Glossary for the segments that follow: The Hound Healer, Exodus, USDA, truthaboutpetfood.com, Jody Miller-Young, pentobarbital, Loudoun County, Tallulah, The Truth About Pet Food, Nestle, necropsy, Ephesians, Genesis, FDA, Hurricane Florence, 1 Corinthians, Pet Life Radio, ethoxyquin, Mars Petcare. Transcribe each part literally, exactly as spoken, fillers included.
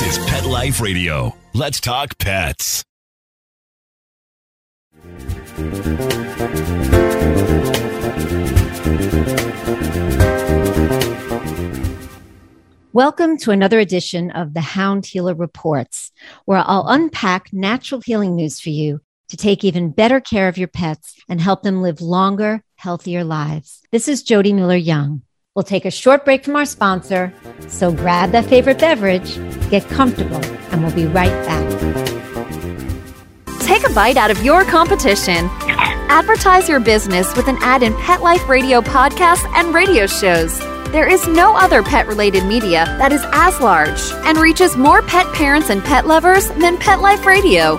This is Pet Life Radio. Let's talk pets. Welcome to another edition of The Hound Healer Reports, where I'll unpack natural healing news for you to take even better care of your pets and help them live longer, healthier lives. This is Jody Miller-Young. We'll take a short break from our sponsor, so grab that favorite beverage, get comfortable, and we'll be right back. Take a bite out of your competition. Advertise your business with an ad in Pet Life Radio podcasts and radio shows. There is no other pet-related media that is as large and reaches more pet parents and pet lovers than Pet Life Radio.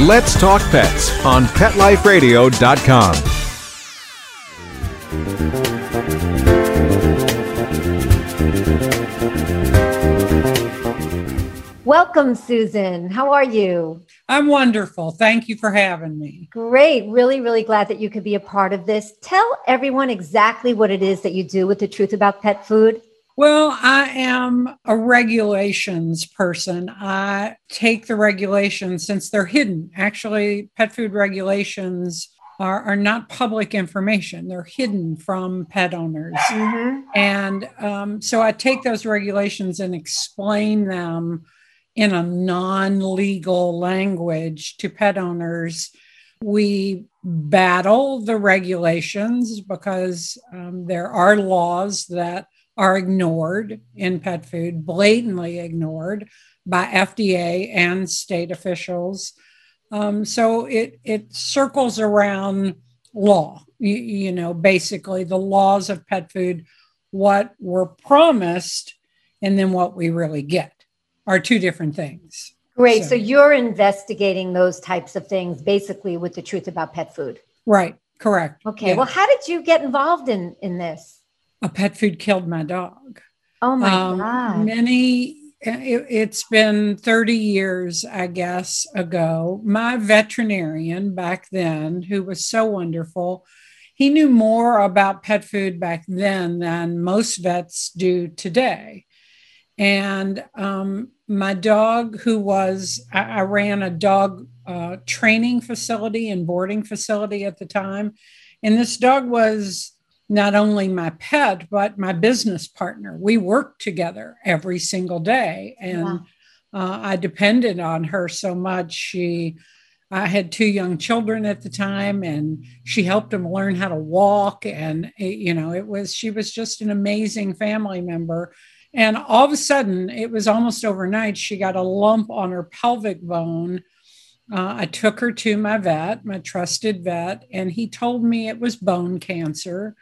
Let's Talk Pets on pet life radio dot com. Welcome, Susan. How are you? I'm wonderful. Thank you for having me. Great. Really, really glad that you could be a part of this. Tell everyone exactly what it is that you do with The Truth About Pet Food. Well, I am a regulations person. I take the regulations since they're hidden. Actually, pet food regulations are, are not public information. They're hidden from pet owners. Mm-hmm. And um, so I take those regulations and explain them in a non-legal language to pet owners. We battle the regulations because um, there are laws that are ignored in pet food, blatantly ignored by F D A and state officials. Um, so it, it circles around law, you, you know, basically the laws of pet food, what were promised, and then what we really get are two different things. Great. So, so you're investigating those types of things basically with The Truth About Pet Food. Right. Correct. Okay. Yeah. Well, how did you get involved in, in this? A pet food killed my dog. Oh my um, God. Many, it, it's been thirty years, I guess, ago. My veterinarian back then, who was so wonderful, he knew more about pet food back then than most vets do today. And um, my dog, who was, I, I ran a dog uh, training facility and boarding facility at the time. And this dog was not only my pet, but my business partner. We worked together every single day. And wow. uh, I depended on her so much. She, I had two young children at the time, and she helped them learn how to walk. And, you know, it was, she was just an amazing family member. And all of a sudden, it was almost overnight, she got a lump on her pelvic bone. Uh, I took her to my vet, my trusted vet, and he told me it was bone cancer.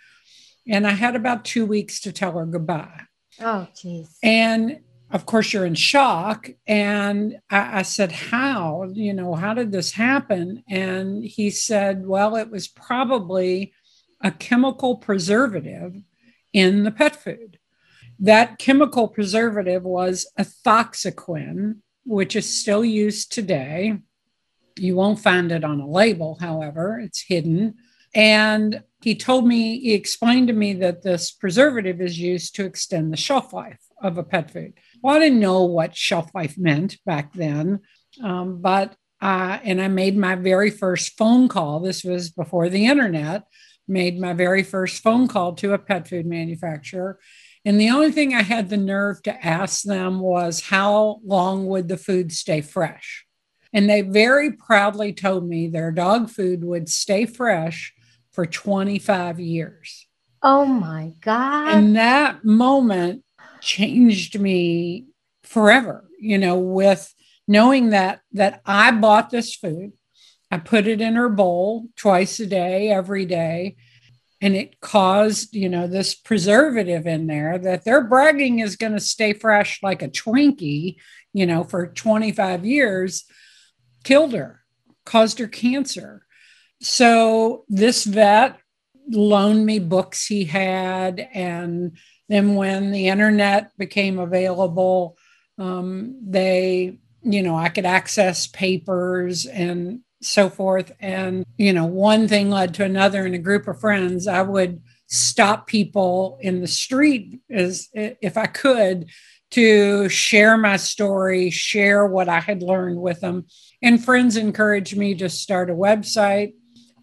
And I had about two weeks to tell her goodbye. Oh, geez. And of course, you're in shock. And I, I said, how, you know, how did this happen? And he said, well, it was probably a chemical preservative in the pet food. That chemical preservative was ethoxyquin, which is still used today. You won't find it on a label, however, it's hidden. And he told me, he explained to me that this preservative is used to extend the shelf life of a pet food. Well, I didn't know what shelf life meant back then, um, but I, and I made my very first phone call. This was before the internet, made my very first phone call to a pet food manufacturer. And the only thing I had the nerve to ask them was, how long would the food stay fresh? And they very proudly told me their dog food would stay fresh for twenty-five years. Oh my God. And that moment changed me forever, you know, with knowing that, that I bought this food, I put it in her bowl twice a day, every day. And it caused, you know, this preservative in there that they're bragging is going to stay fresh like a Twinkie, you know, for twenty-five years, killed her, caused her cancer. So this vet loaned me books he had. And then when the internet became available, um, they, you know, I could access papers and so forth. And, you know, one thing led to another in a group of friends. I would stop people in the street as if I could to share my story, share what I had learned with them. And friends encouraged me to start a website.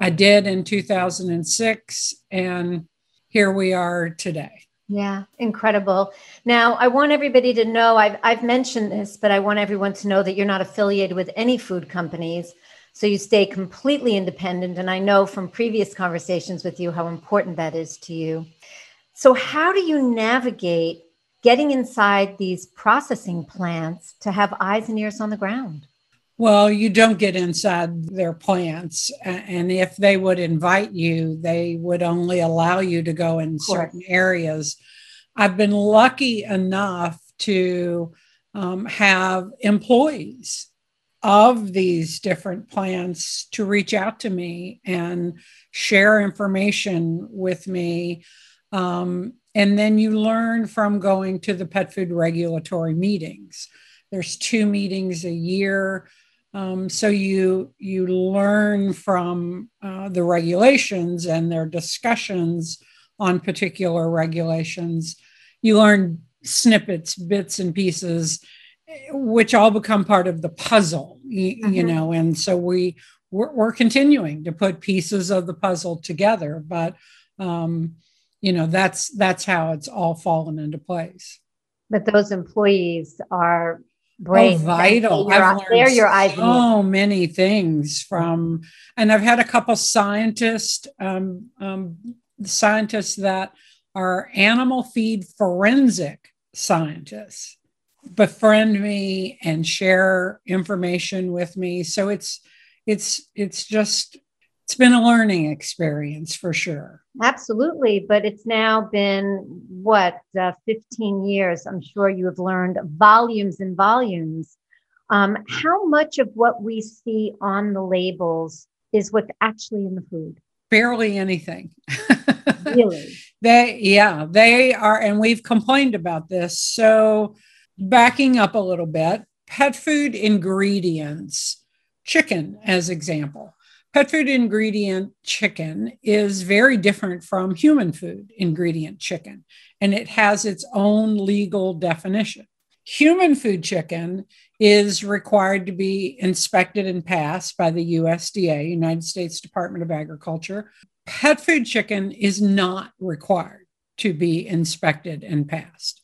I did in two thousand six. And here we are today. Yeah, incredible. Now, I want everybody to know, I've, I've mentioned this, but I want everyone to know that you're not affiliated with any food companies. So you stay completely independent. And I know from previous conversations with you how important that is to you. So how do you navigate getting inside these processing plants to have eyes and ears on the ground? Well, you don't get inside their plants. And if they would invite you, they would only allow you to go in certain areas. I've been lucky enough to um, have employees of these different plants to reach out to me and share information with me. Um, and then you learn from going to the pet food regulatory meetings. There's two meetings a year. Um, so you, you learn from uh, the regulations and their discussions on particular regulations. You learn snippets, bits and pieces, which all become part of the puzzle, you, mm-hmm. you know, and so we, we're, we're continuing to put pieces of the puzzle together, but, um, you know, that's, that's how it's all fallen into place. But those employees are brave. Oh, vital. They're I've learned your so many things from, and I've had a couple scientists, um, um, scientists that are animal feed forensic scientists, befriend me and share information with me. So it's, it's, it's just, it's been a learning experience for sure. Absolutely. But it's now been what, uh, fifteen years. I'm sure you have learned volumes and volumes. Um, how much of what we see on the labels is what's actually in the food? Barely anything. Really? They, yeah, they are. And we've complained about this. So, backing up a little bit, pet food ingredients, chicken as example, pet food ingredient chicken is very different from human food ingredient chicken, and it has its own legal definition. Human food chicken is required to be inspected and passed by the U S D A, United States Department of Agriculture. Pet food chicken is not required to be inspected and passed.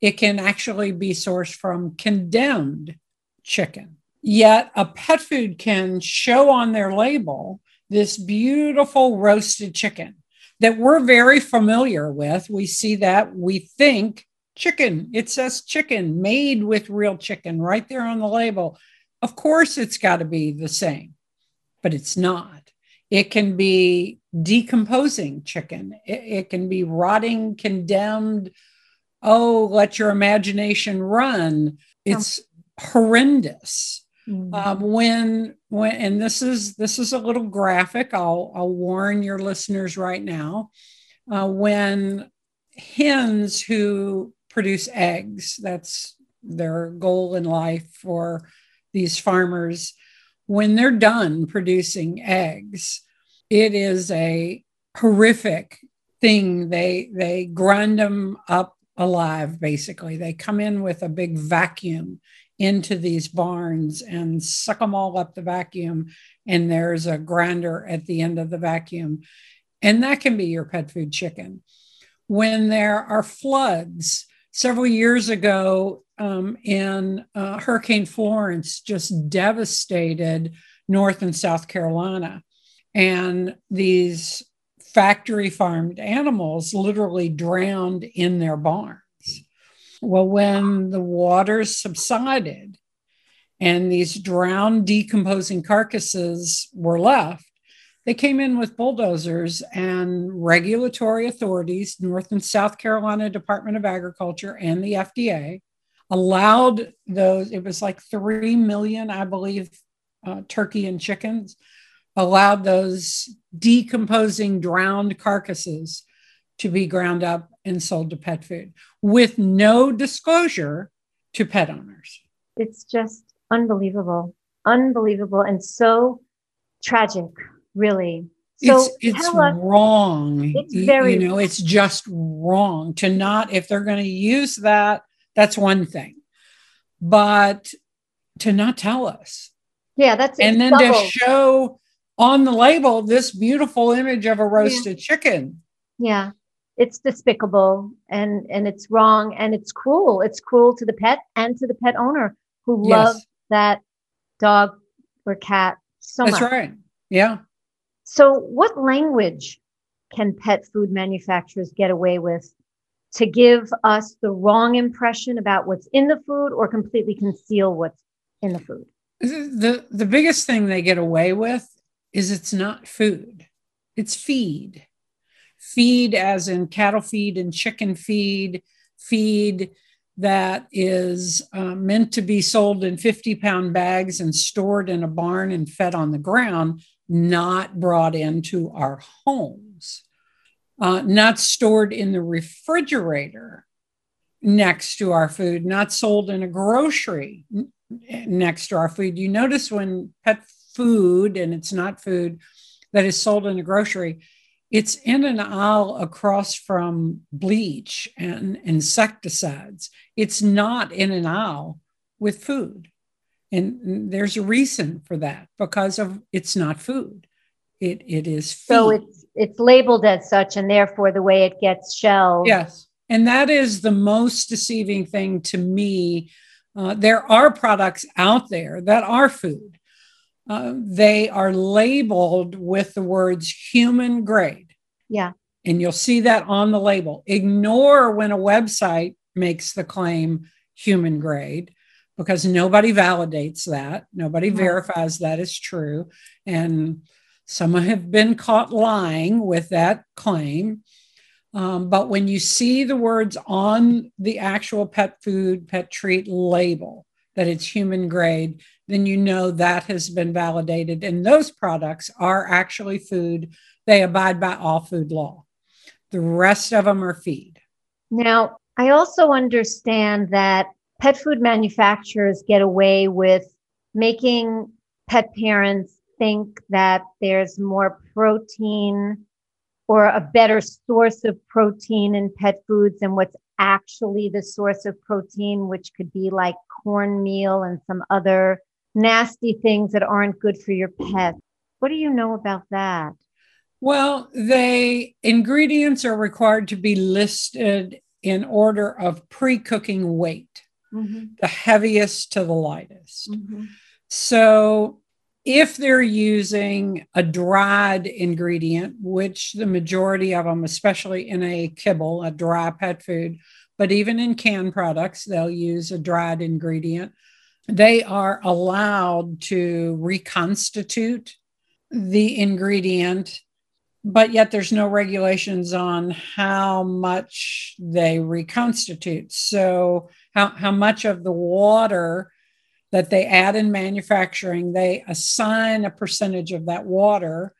It can actually be sourced from condemned chicken. Yet a pet food can show on their label this beautiful roasted chicken that we're very familiar with. We see that, we think chicken, it says chicken, made with real chicken right there on the label. Of course, it's got to be the same, but it's not. It can be decomposing chicken. It, it can be rotting, condemned. Oh, let your imagination run. It's oh. horrendous. Mm-hmm. Um, when, when, and this is, this is a little graphic. I'll, I'll warn your listeners right now. Uh, when hens who produce eggs, that's their goal in life for these farmers. When they're done producing eggs, it is a horrific thing. They, they grind them up alive, basically. They come in with a big vacuum into these barns and suck them all up the vacuum. And there's a grinder at the end of the vacuum. And that can be your pet food chicken. When there are floods, several years ago um, in uh, Hurricane Florence just devastated North and South Carolina. And these factory farmed animals literally drowned in their barns. Well, when the waters subsided and these drowned, decomposing carcasses were left, They came in with bulldozers, and regulatory authorities, North and South Carolina Department of Agriculture and the F D A, allowed those. It was like three million, I believe, uh, turkey and chickens, allowed those decomposing drowned carcasses to be ground up and sold to pet food with no disclosure to pet owners. It's just unbelievable, unbelievable, and so tragic. Really, so it's, it's us, wrong. It's very, you know, it's just wrong to not. If they're going to use that, that's one thing, but to not tell us, yeah, that's and then double. To show on the label this beautiful image of a roasted yeah. chicken, yeah, it's despicable and and it's wrong and it's cruel. It's cruel to the pet and to the pet owner who yes. loves that dog or cat so that's much. That's right, yeah. So what language can pet food manufacturers get away with to give us the wrong impression about what's in the food or completely conceal what's in the food? The, the biggest thing they get away with is it's not food. It's feed. Feed as in cattle feed and chicken feed, feed that is uh, meant to be sold in fifty-pound bags and stored in a barn and fed on the ground, not brought into our homes, uh, not stored in the refrigerator next to our food, not sold in a grocery n- next to our food. You notice when pet food, and it's not food, that is sold in a grocery, it's in an aisle across from bleach and insecticides. It's not in an aisle with food. And there's a reason for that, because of it's not food. It It is feed. So it's, it's labeled as such, and therefore the way it gets shelved. Yes. And that is the most deceiving thing to me. Uh, there are products out there that are food. Uh, they are labeled with the words human grade. Yeah. And you'll see that on the label. Ignore when a website makes the claim human grade, because nobody validates that. Nobody mm-hmm. verifies that is true. And some have been caught lying with that claim. Um, but when you see the words on the actual pet food, pet treat label, that it's human grade, then you know that has been validated. And those products are actually food. They abide by all food law. The rest of them are feed. Now, I also understand that pet food manufacturers get away with making pet parents think that there's more protein or a better source of protein in pet foods than what's actually the source of protein, which could be like cornmeal and some other nasty things that aren't good for your pet. What do you know about that? Well, the ingredients are required to be listed in order of pre-cooking weight. Mm-hmm. The heaviest to the lightest. Mm-hmm. So if they're using a dried ingredient, which the majority of them, especially in a kibble, a dry pet food, but even in canned products, they'll use a dried ingredient. They are allowed to reconstitute the ingredient, but yet there's no regulations on how much they reconstitute. So how, how much of the water that they add in manufacturing, they assign a percentage of that water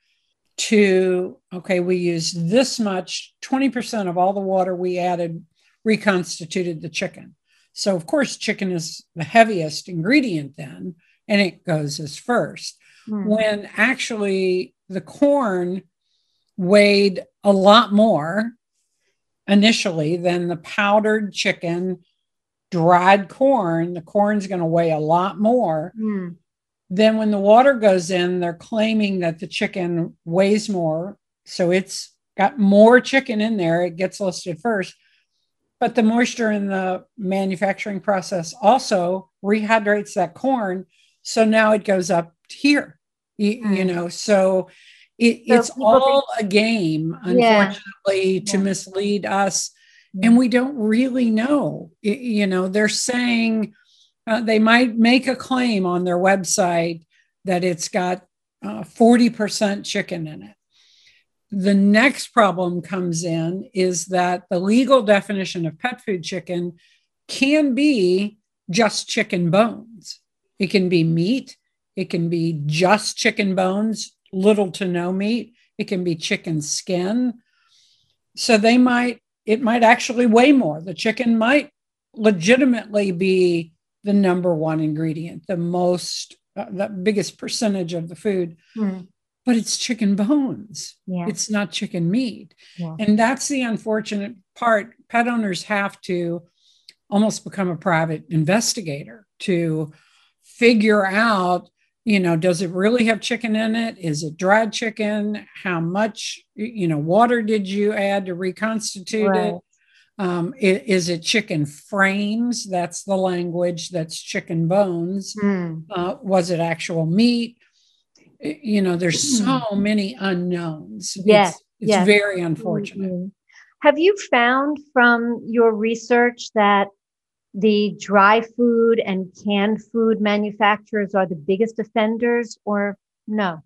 to, okay, we use this much, twenty percent of all the water we added reconstituted the chicken. So of course, chicken is the heaviest ingredient then, and it goes as first. Mm. When actually the corn weighed a lot more initially than the powdered chicken, dried corn, the corn's going to weigh a lot more. Mm. Then when the water goes in, they're claiming that the chicken weighs more. So it's got more chicken in there. It gets listed first. But the moisture in the manufacturing process also rehydrates that corn. So now it goes up here, you, mm. you know, so It, it's all a game, unfortunately, yeah. to yeah. mislead us. And we don't really know. It, you know, they're saying uh, they might make a claim on their website that it's got uh, forty percent chicken in it. The next problem comes in is that the legal definition of pet food chicken can be just chicken bones. It can be meat. It can be just chicken bones, little to no meat. It can be chicken skin. So they might, it might actually weigh more. The chicken might legitimately be the number one ingredient, the most, uh, the biggest percentage of the food, mm. but it's chicken bones. Yeah. It's not chicken meat. Yeah. And that's the unfortunate part. Pet owners have to almost become a private investigator to figure out, you know, does it really have chicken in it? Is it dried chicken? How much, you know, water did you add to reconstitute right. it? Um, it, is it chicken frames? That's the language. That's chicken bones. Mm. Uh, was it actual meat? You know, there's so many unknowns. Yes, it's, it's yes. very unfortunate. Mm-hmm. Have you found from your research that the dry food and canned food manufacturers are the biggest offenders, or no?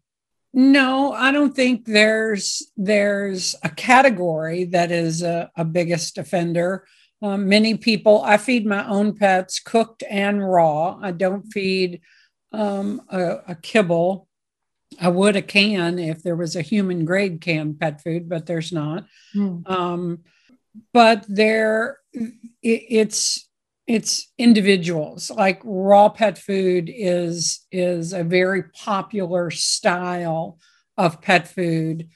No, I don't think there's there's a category that is a, a biggest offender. Um, many people, I feed my own pets cooked and raw. I don't feed um, a, a kibble. I would a can if there was a human grade canned pet food, but there's not. Mm. Um, but there, it, it's. It's individuals. Like raw pet food is, is a very popular style of pet food.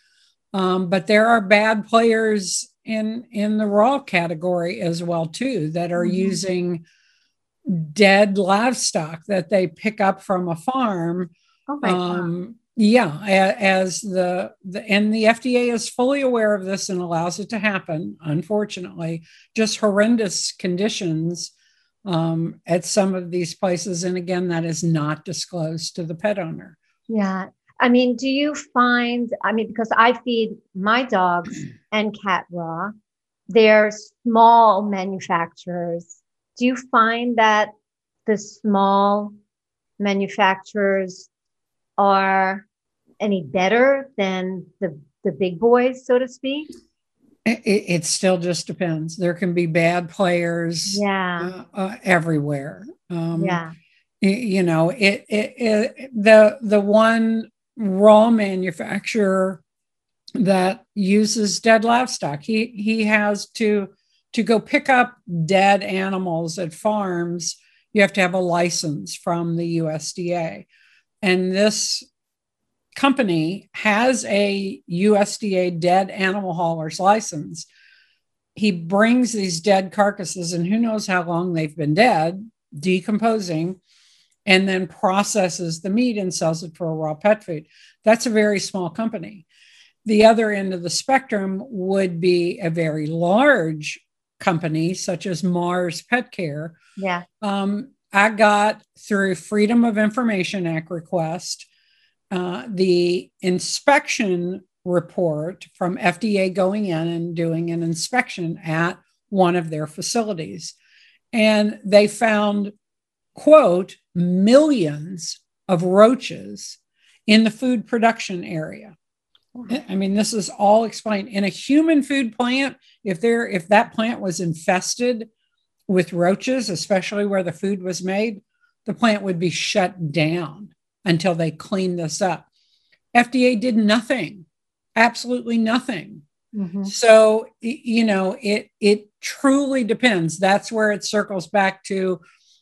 Um, but there are bad players in, in the raw category as well, too, that are mm-hmm. using dead livestock that they pick up from a farm. Oh my um, God. Yeah, as the, the and the F D A is fully aware of this and allows it to happen, unfortunately. Just horrendous conditions um, at some of these places. And again, that is not disclosed to the pet owner. Yeah. I mean, do you find, I mean, because I feed my dogs and cat raw, they're small manufacturers. Do you find that the small manufacturers are any better than the, the big boys, so to speak? It, it still just depends. There can be bad players yeah. uh, uh, everywhere. Um, yeah. You know, it, it, it the the one raw manufacturer that uses dead livestock, he he has to to go pick up dead animals at farms. You have to have a license from the U S D A. And this company has a U S D A dead animal hauler's license. He brings these dead carcasses, and who knows how long they've been dead, decomposing, and then processes the meat and sells it for raw pet food. That's a very small company. The other end of the spectrum would be a very large company, such as Mars Petcare. Yeah. Um, I got, through Freedom of Information Act request, uh, the inspection report from F D A going in and doing an inspection at one of their facilities. And they found, quote, millions of roaches in the food production area. I mean, this is all explained. In a human food plant, if there, if that plant was infested with roaches, especially where the food was made, the plant would be shut down until they clean this up. F D A did nothing, absolutely nothing. Mm-hmm. So, you know, it, it truly depends. That's where it circles back to,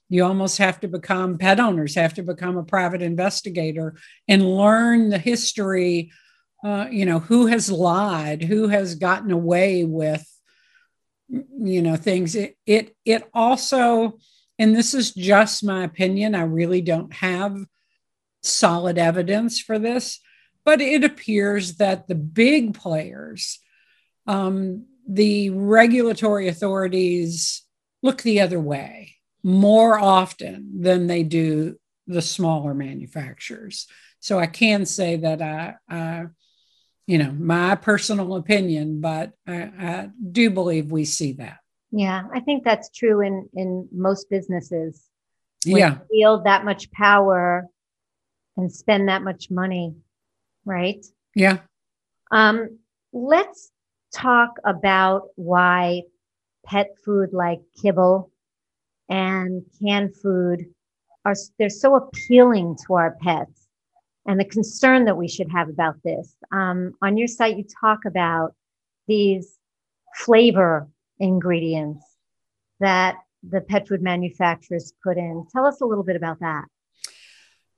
you almost have to become, pet owners have to become a private investigator and learn the history, uh, you know, who has lied, who has gotten away with, you know, things. It, it, it also, and this is just my opinion, I really don't have solid evidence for this, but it appears that the big players, um, the regulatory authorities, look the other way more often than they do the smaller manufacturers. So I can say that I, I, you know, my personal opinion, but I, I do believe we see that. Yeah, I think that's true in, in most businesses. When yeah. you wield that much power and spend that much money, right? Yeah. Um, let's talk about why pet food like kibble and canned food are, they're so appealing to our pets and the concern that we should have about this. Um, on your site, you talk about these flavor ingredients that the pet food manufacturers put in. Tell us a little bit about that.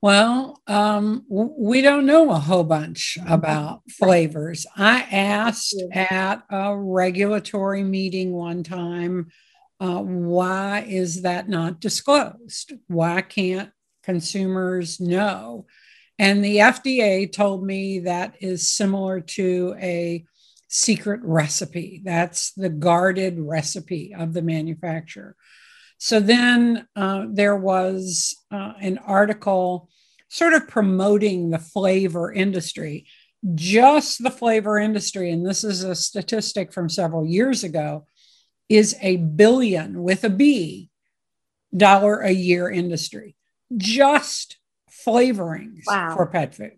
Well, um, we don't know a whole bunch about flavors. I asked at a regulatory meeting one time, uh, why is that not disclosed? Why can't consumers know? And the F D A told me that is similar to a secret recipe. That's the guarded recipe of the manufacturer. So then uh, there was uh, an article sort of promoting the flavor industry, just the flavor industry. And this is a statistic from several years ago, is a billion with a B dollar a year industry, just flavorings wow. for pet food.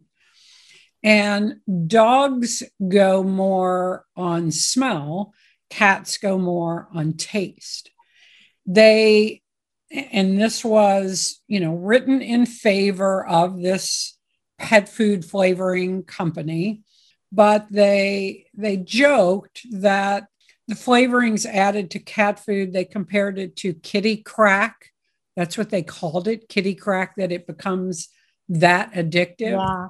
And dogs go more on smell, cats go more on taste. They, and this was, you know, written in favor of this pet food flavoring company, but they, they joked that the flavorings added to cat food, they compared it to kitty crack. That's what they called it, kitty crack, that it becomes that addictive. Yeah.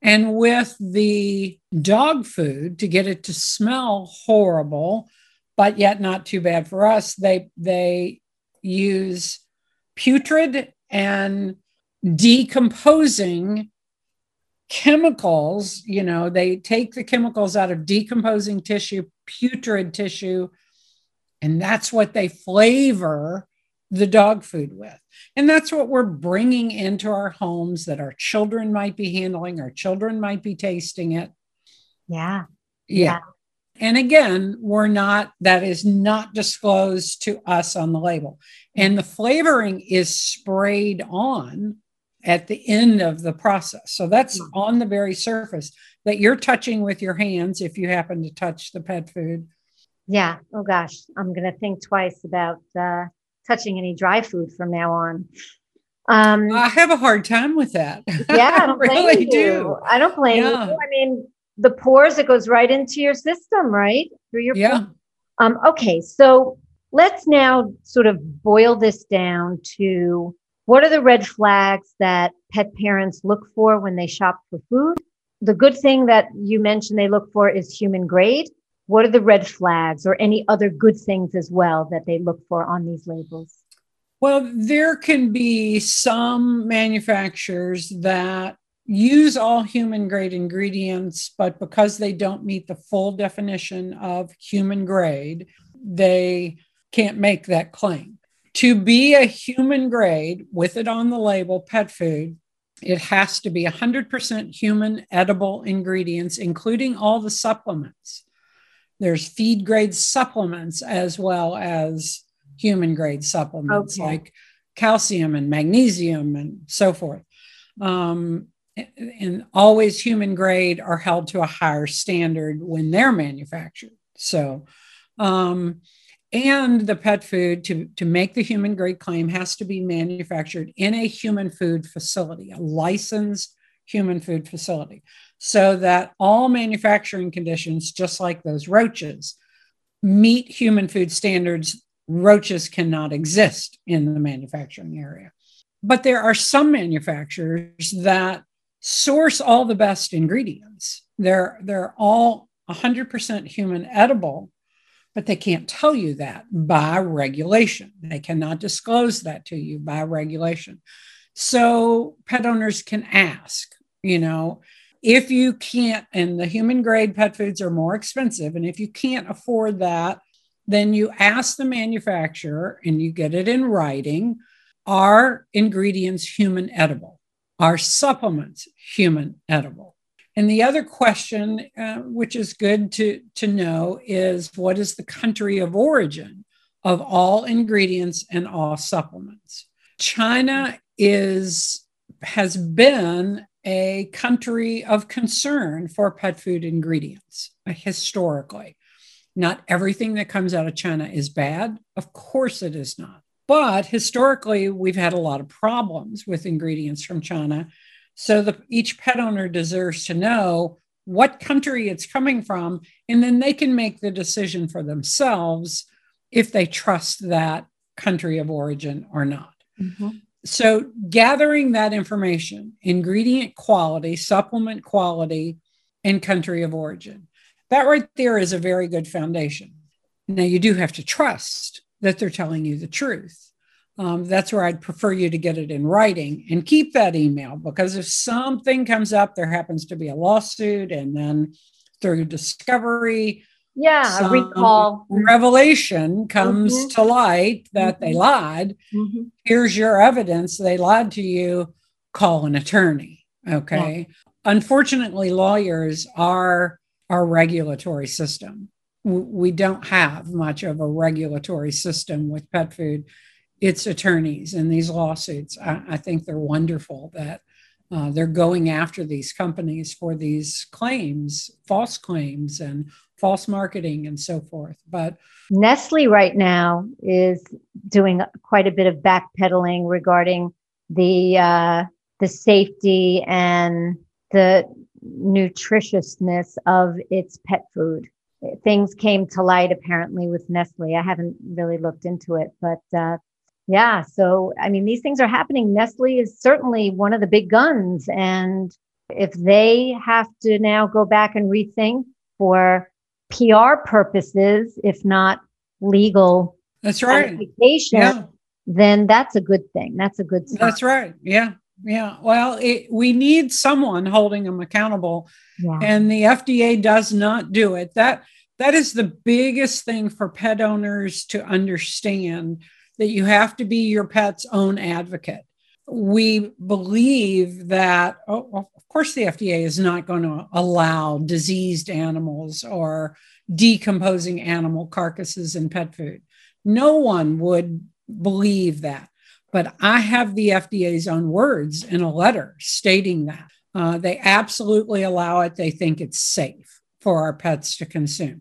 And with the dog food, to get it to smell horrible, but yet not too bad for us, They they use putrid and decomposing chemicals. You know, they take the chemicals out of decomposing tissue, putrid tissue, and that's what they flavor the dog food with. And that's what we're bringing into our homes that our children might be handling, our children might be tasting it. Yeah. Yeah. yeah. And again, we're not, that is not disclosed to us on the label. And the flavoring is sprayed on at the end of the process. So that's on the very surface that you're touching with your hands if you happen to touch the pet food. Yeah. Oh gosh, I'm going to think twice about uh, touching any dry food from now on. Um, I have a hard time with that. Yeah, I don't blame really you. do. I don't blame yeah. you. I mean, the pores, it goes right into your system, right? Through your yeah. pores. Um, okay, so let's now sort of boil this down to what are the red flags that pet parents look for when they shop for food? The good thing that you mentioned they look for is human grade. What are the red flags or any other good things as well that they look for on these labels? Well, there can be some manufacturers that use all human grade ingredients, but because they don't meet the full definition of human grade, they can't make that claim. To be a human grade with it on the label, pet food, it has to be one hundred percent human edible ingredients, including all the supplements. There's feed grade supplements as well as human grade supplements okay. like calcium and magnesium and so forth. Um, and always human grade are held to a higher standard when they're manufactured. So, um, and the pet food to, to make the human grade claim has to be manufactured in a human food facility, a licensed human food facility, so that all manufacturing conditions, just like those roaches, meet human food standards. Roaches cannot exist in the manufacturing area. But there are some manufacturers that source all the best ingredients. They're, they're all one hundred percent human edible, but they can't tell you that by regulation. They cannot disclose that to you by regulation. So pet owners can ask, you know, if you can't, and the human grade pet foods are more expensive, and if you can't afford that, then you ask the manufacturer and you get it in writing, are ingredients human edible? Are supplements human edible? And the other question, uh, which is good to, to know, is what is the country of origin of all ingredients and all supplements? China is has been a country of concern for pet food ingredients historically. Not everything that comes out of China is bad. Of course it is not. But historically, we've had a lot of problems with ingredients from China. So the, each pet owner deserves to know what country it's coming from, and then they can make the decision for themselves if they trust that country of origin or not. Mm-hmm. So gathering that information, ingredient quality, supplement quality, and country of origin, that right there is a very good foundation. Now, you do have to trust that they're telling you the truth. Um, that's where I'd prefer you to get it in writing and keep that email, because if something comes up, there happens to be a lawsuit, and then through discovery, yeah, a recall revelation comes mm-hmm. to light that mm-hmm. they lied. Mm-hmm. Here's your evidence. They lied to you. Call an attorney. Okay. Yeah. Unfortunately, lawyers are our regulatory system. We don't have much of a regulatory system with pet food. It's attorneys and these lawsuits. I, I think they're wonderful that uh, they're going after these companies for these claims, false claims and false marketing and so forth. But Nestle right now is doing quite a bit of backpedaling regarding the uh, the safety and the nutritiousness of its pet food. Things came to light apparently with Nestle. I haven't really looked into it, but uh, yeah. So, I mean, these things are happening. Nestle is certainly one of the big guns. And if they have to now go back and rethink for P R purposes, if not legal, that's right. Yeah. Then that's a good thing. That's a good sign. That's right. Yeah. Yeah. Well, it, we need someone holding them accountable, yeah. And the F D A does not do it. That that is the biggest thing for pet owners to understand, that you have to be your pet's own advocate. We believe that, oh, of course, the F D A is not going to allow diseased animals or decomposing animal carcasses in pet food. No one would believe that. But I have the F D A's own words in a letter stating that. Uh, they absolutely allow it. They think it's safe for our pets to consume.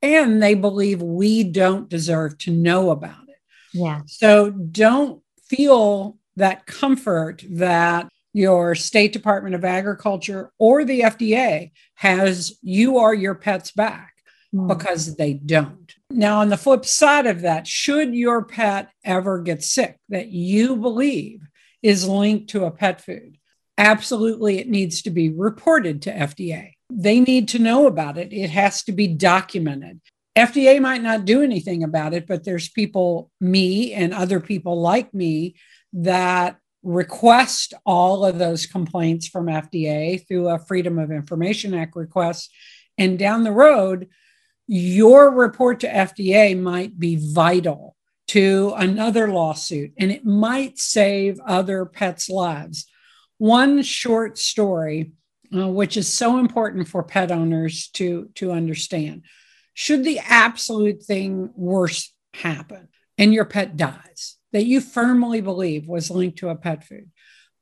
And they believe we don't deserve to know about it. Yeah. So don't feel that comfort that your State Department of Agriculture or the F D A has you or your pet's back, mm. because they don't. Now, on the flip side of that, should your pet ever get sick that you believe is linked to a pet food, absolutely, it needs to be reported to F D A. They need to know about it. It has to be documented. F D A might not do anything about it, but there's people, me and other people like me, that request all of those complaints from F D A through a Freedom of Information Act request. And down the road, your report to F D A might be vital to another lawsuit, and it might save other pets' lives. One short story, uh, which is so important for pet owners to, to understand. Should the absolute thing worse happen and your pet dies, that you firmly believe was linked to a pet food,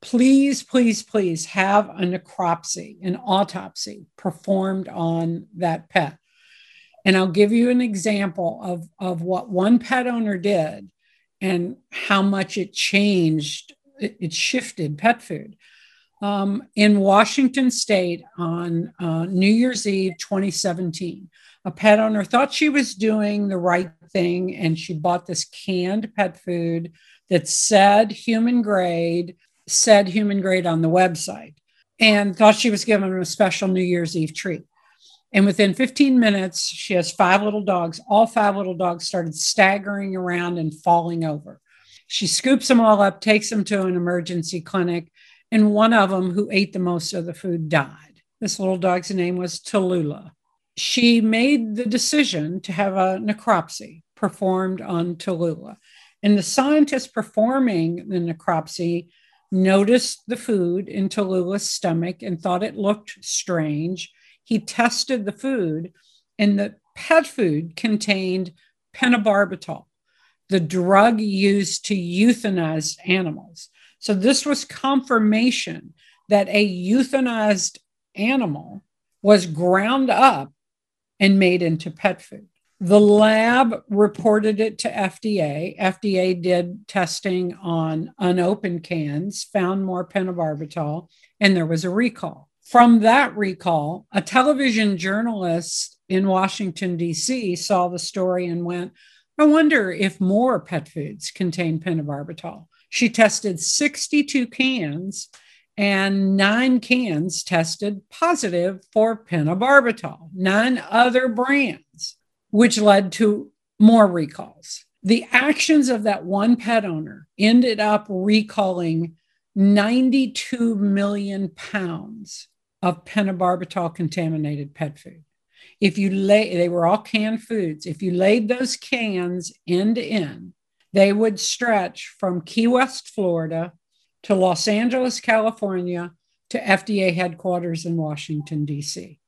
please, please, please have a necropsy, an autopsy performed on that pet. And I'll give you an example of, of what one pet owner did and how much it changed, it, it shifted pet food. Um, in Washington State on uh, New Year's Eve, twenty seventeen, a pet owner thought she was doing the right thing, and she bought this canned pet food that said human grade, said human grade on the website, and thought she was giving them a special New Year's Eve treat. And within fifteen minutes, she has five little dogs. All five little dogs started staggering around and falling over. She scoops them all up, takes them to an emergency clinic, and one of them, who ate the most of the food, died. This little dog's name was Tallulah. She made the decision to have a necropsy performed on Tallulah. And the scientist performing the necropsy noticed the food in Tallulah's stomach and thought it looked strange. He tested the food, and the pet food contained pentobarbital, the drug used to euthanize animals. So this was confirmation that a euthanized animal was ground up and made into pet food. The lab reported it to F D A. F D A did testing on unopened cans, found more pentobarbital, and there was a recall. From that recall, a television journalist in Washington, D C saw the story and went, I wonder if more pet foods contain pentobarbital. She tested sixty-two cans, and nine cans tested positive for pentobarbital, nine other brands, which led to more recalls. The actions of that one pet owner ended up recalling ninety-two million pounds of pentobarbital-contaminated pet food. If you lay, they were all canned foods. If you laid those cans end to end, they would stretch from Key West, Florida, to Los Angeles, California, to F D A headquarters in Washington, D C.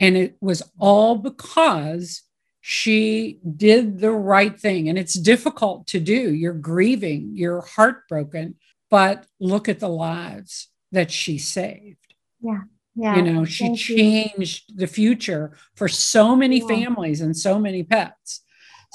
And it was all because she did the right thing. And it's difficult to do. You're grieving, you're heartbroken, but look at the lives that she saved. Yeah. Yeah. You know, she Thank changed you. the future for so many yeah. families and so many pets.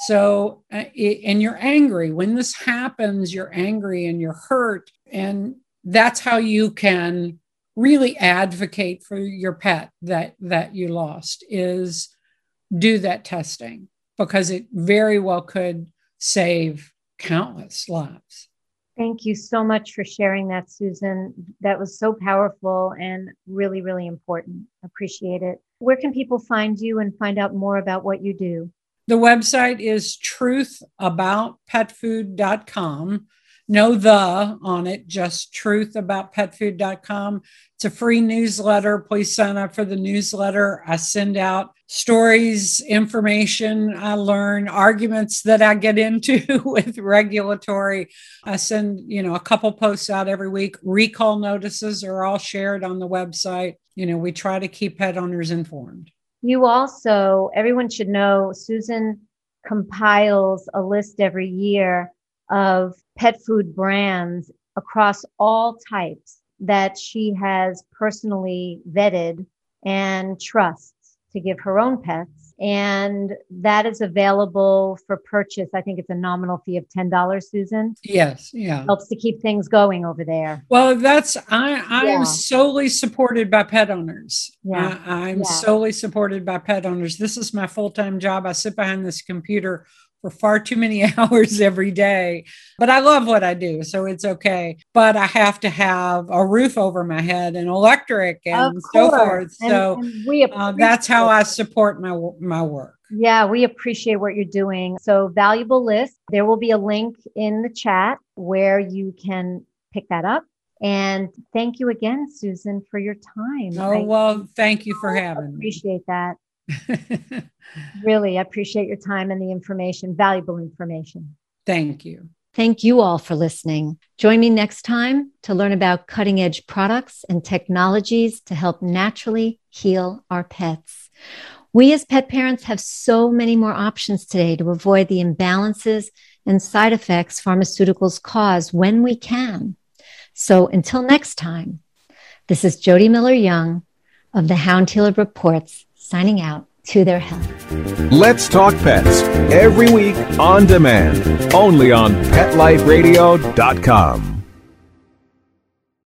So, uh, it, and you're angry when this happens, you're angry and you're hurt. And that's how you can really advocate for your pet that, that you lost, is do that testing, because it very well could save countless lives. Thank you so much for sharing that, Susan. That was so powerful and really, really important. Appreciate it. Where can people find you and find out more about what you do? The website is truth about pet food dot com. No the on it, just truth about pet food dot com. It's a free newsletter. Please sign up for the newsletter. I send out stories, information I learn, arguments that I get into with regulatory. I send, you know, a couple posts out every week. Recall notices are all shared on the website. You know, we try to keep pet owners informed. You also, everyone should know, Susan compiles a list every year of pet food brands across all types that she has personally vetted and trusts to give her own pets. And that is available for purchase. I think it's a nominal fee of ten dollars, Susan. Yes. Yeah. Helps to keep things going over there. Well, that's, I, I'm yeah. solely supported by pet owners. Yeah. I, I'm yeah. solely supported by pet owners. This is my full-time job. I sit behind this computer for far too many hours every day, but I love what I do, so it's okay. But I have to have a roof over my head and electric and so forth. And, so and we uh, that's how I support my my work. Yeah, we appreciate what you're doing. So valuable list. There will be a link in the chat where you can pick that up. And thank you again, Susan, for your time. Oh, I, well, thank you for I having appreciate me. Appreciate that. Really, I appreciate your time and the information, valuable information. Thank you. Thank you all for listening. Join me next time to learn about cutting edge products and technologies to help naturally heal our pets. We as pet parents have so many more options today to avoid the imbalances and side effects pharmaceuticals cause when we can. So until next time, this is Jody Miller-Young of the Hound Healer Reports, signing out. To their health. Let's Talk Pets every week on demand, only on pet life radio dot com.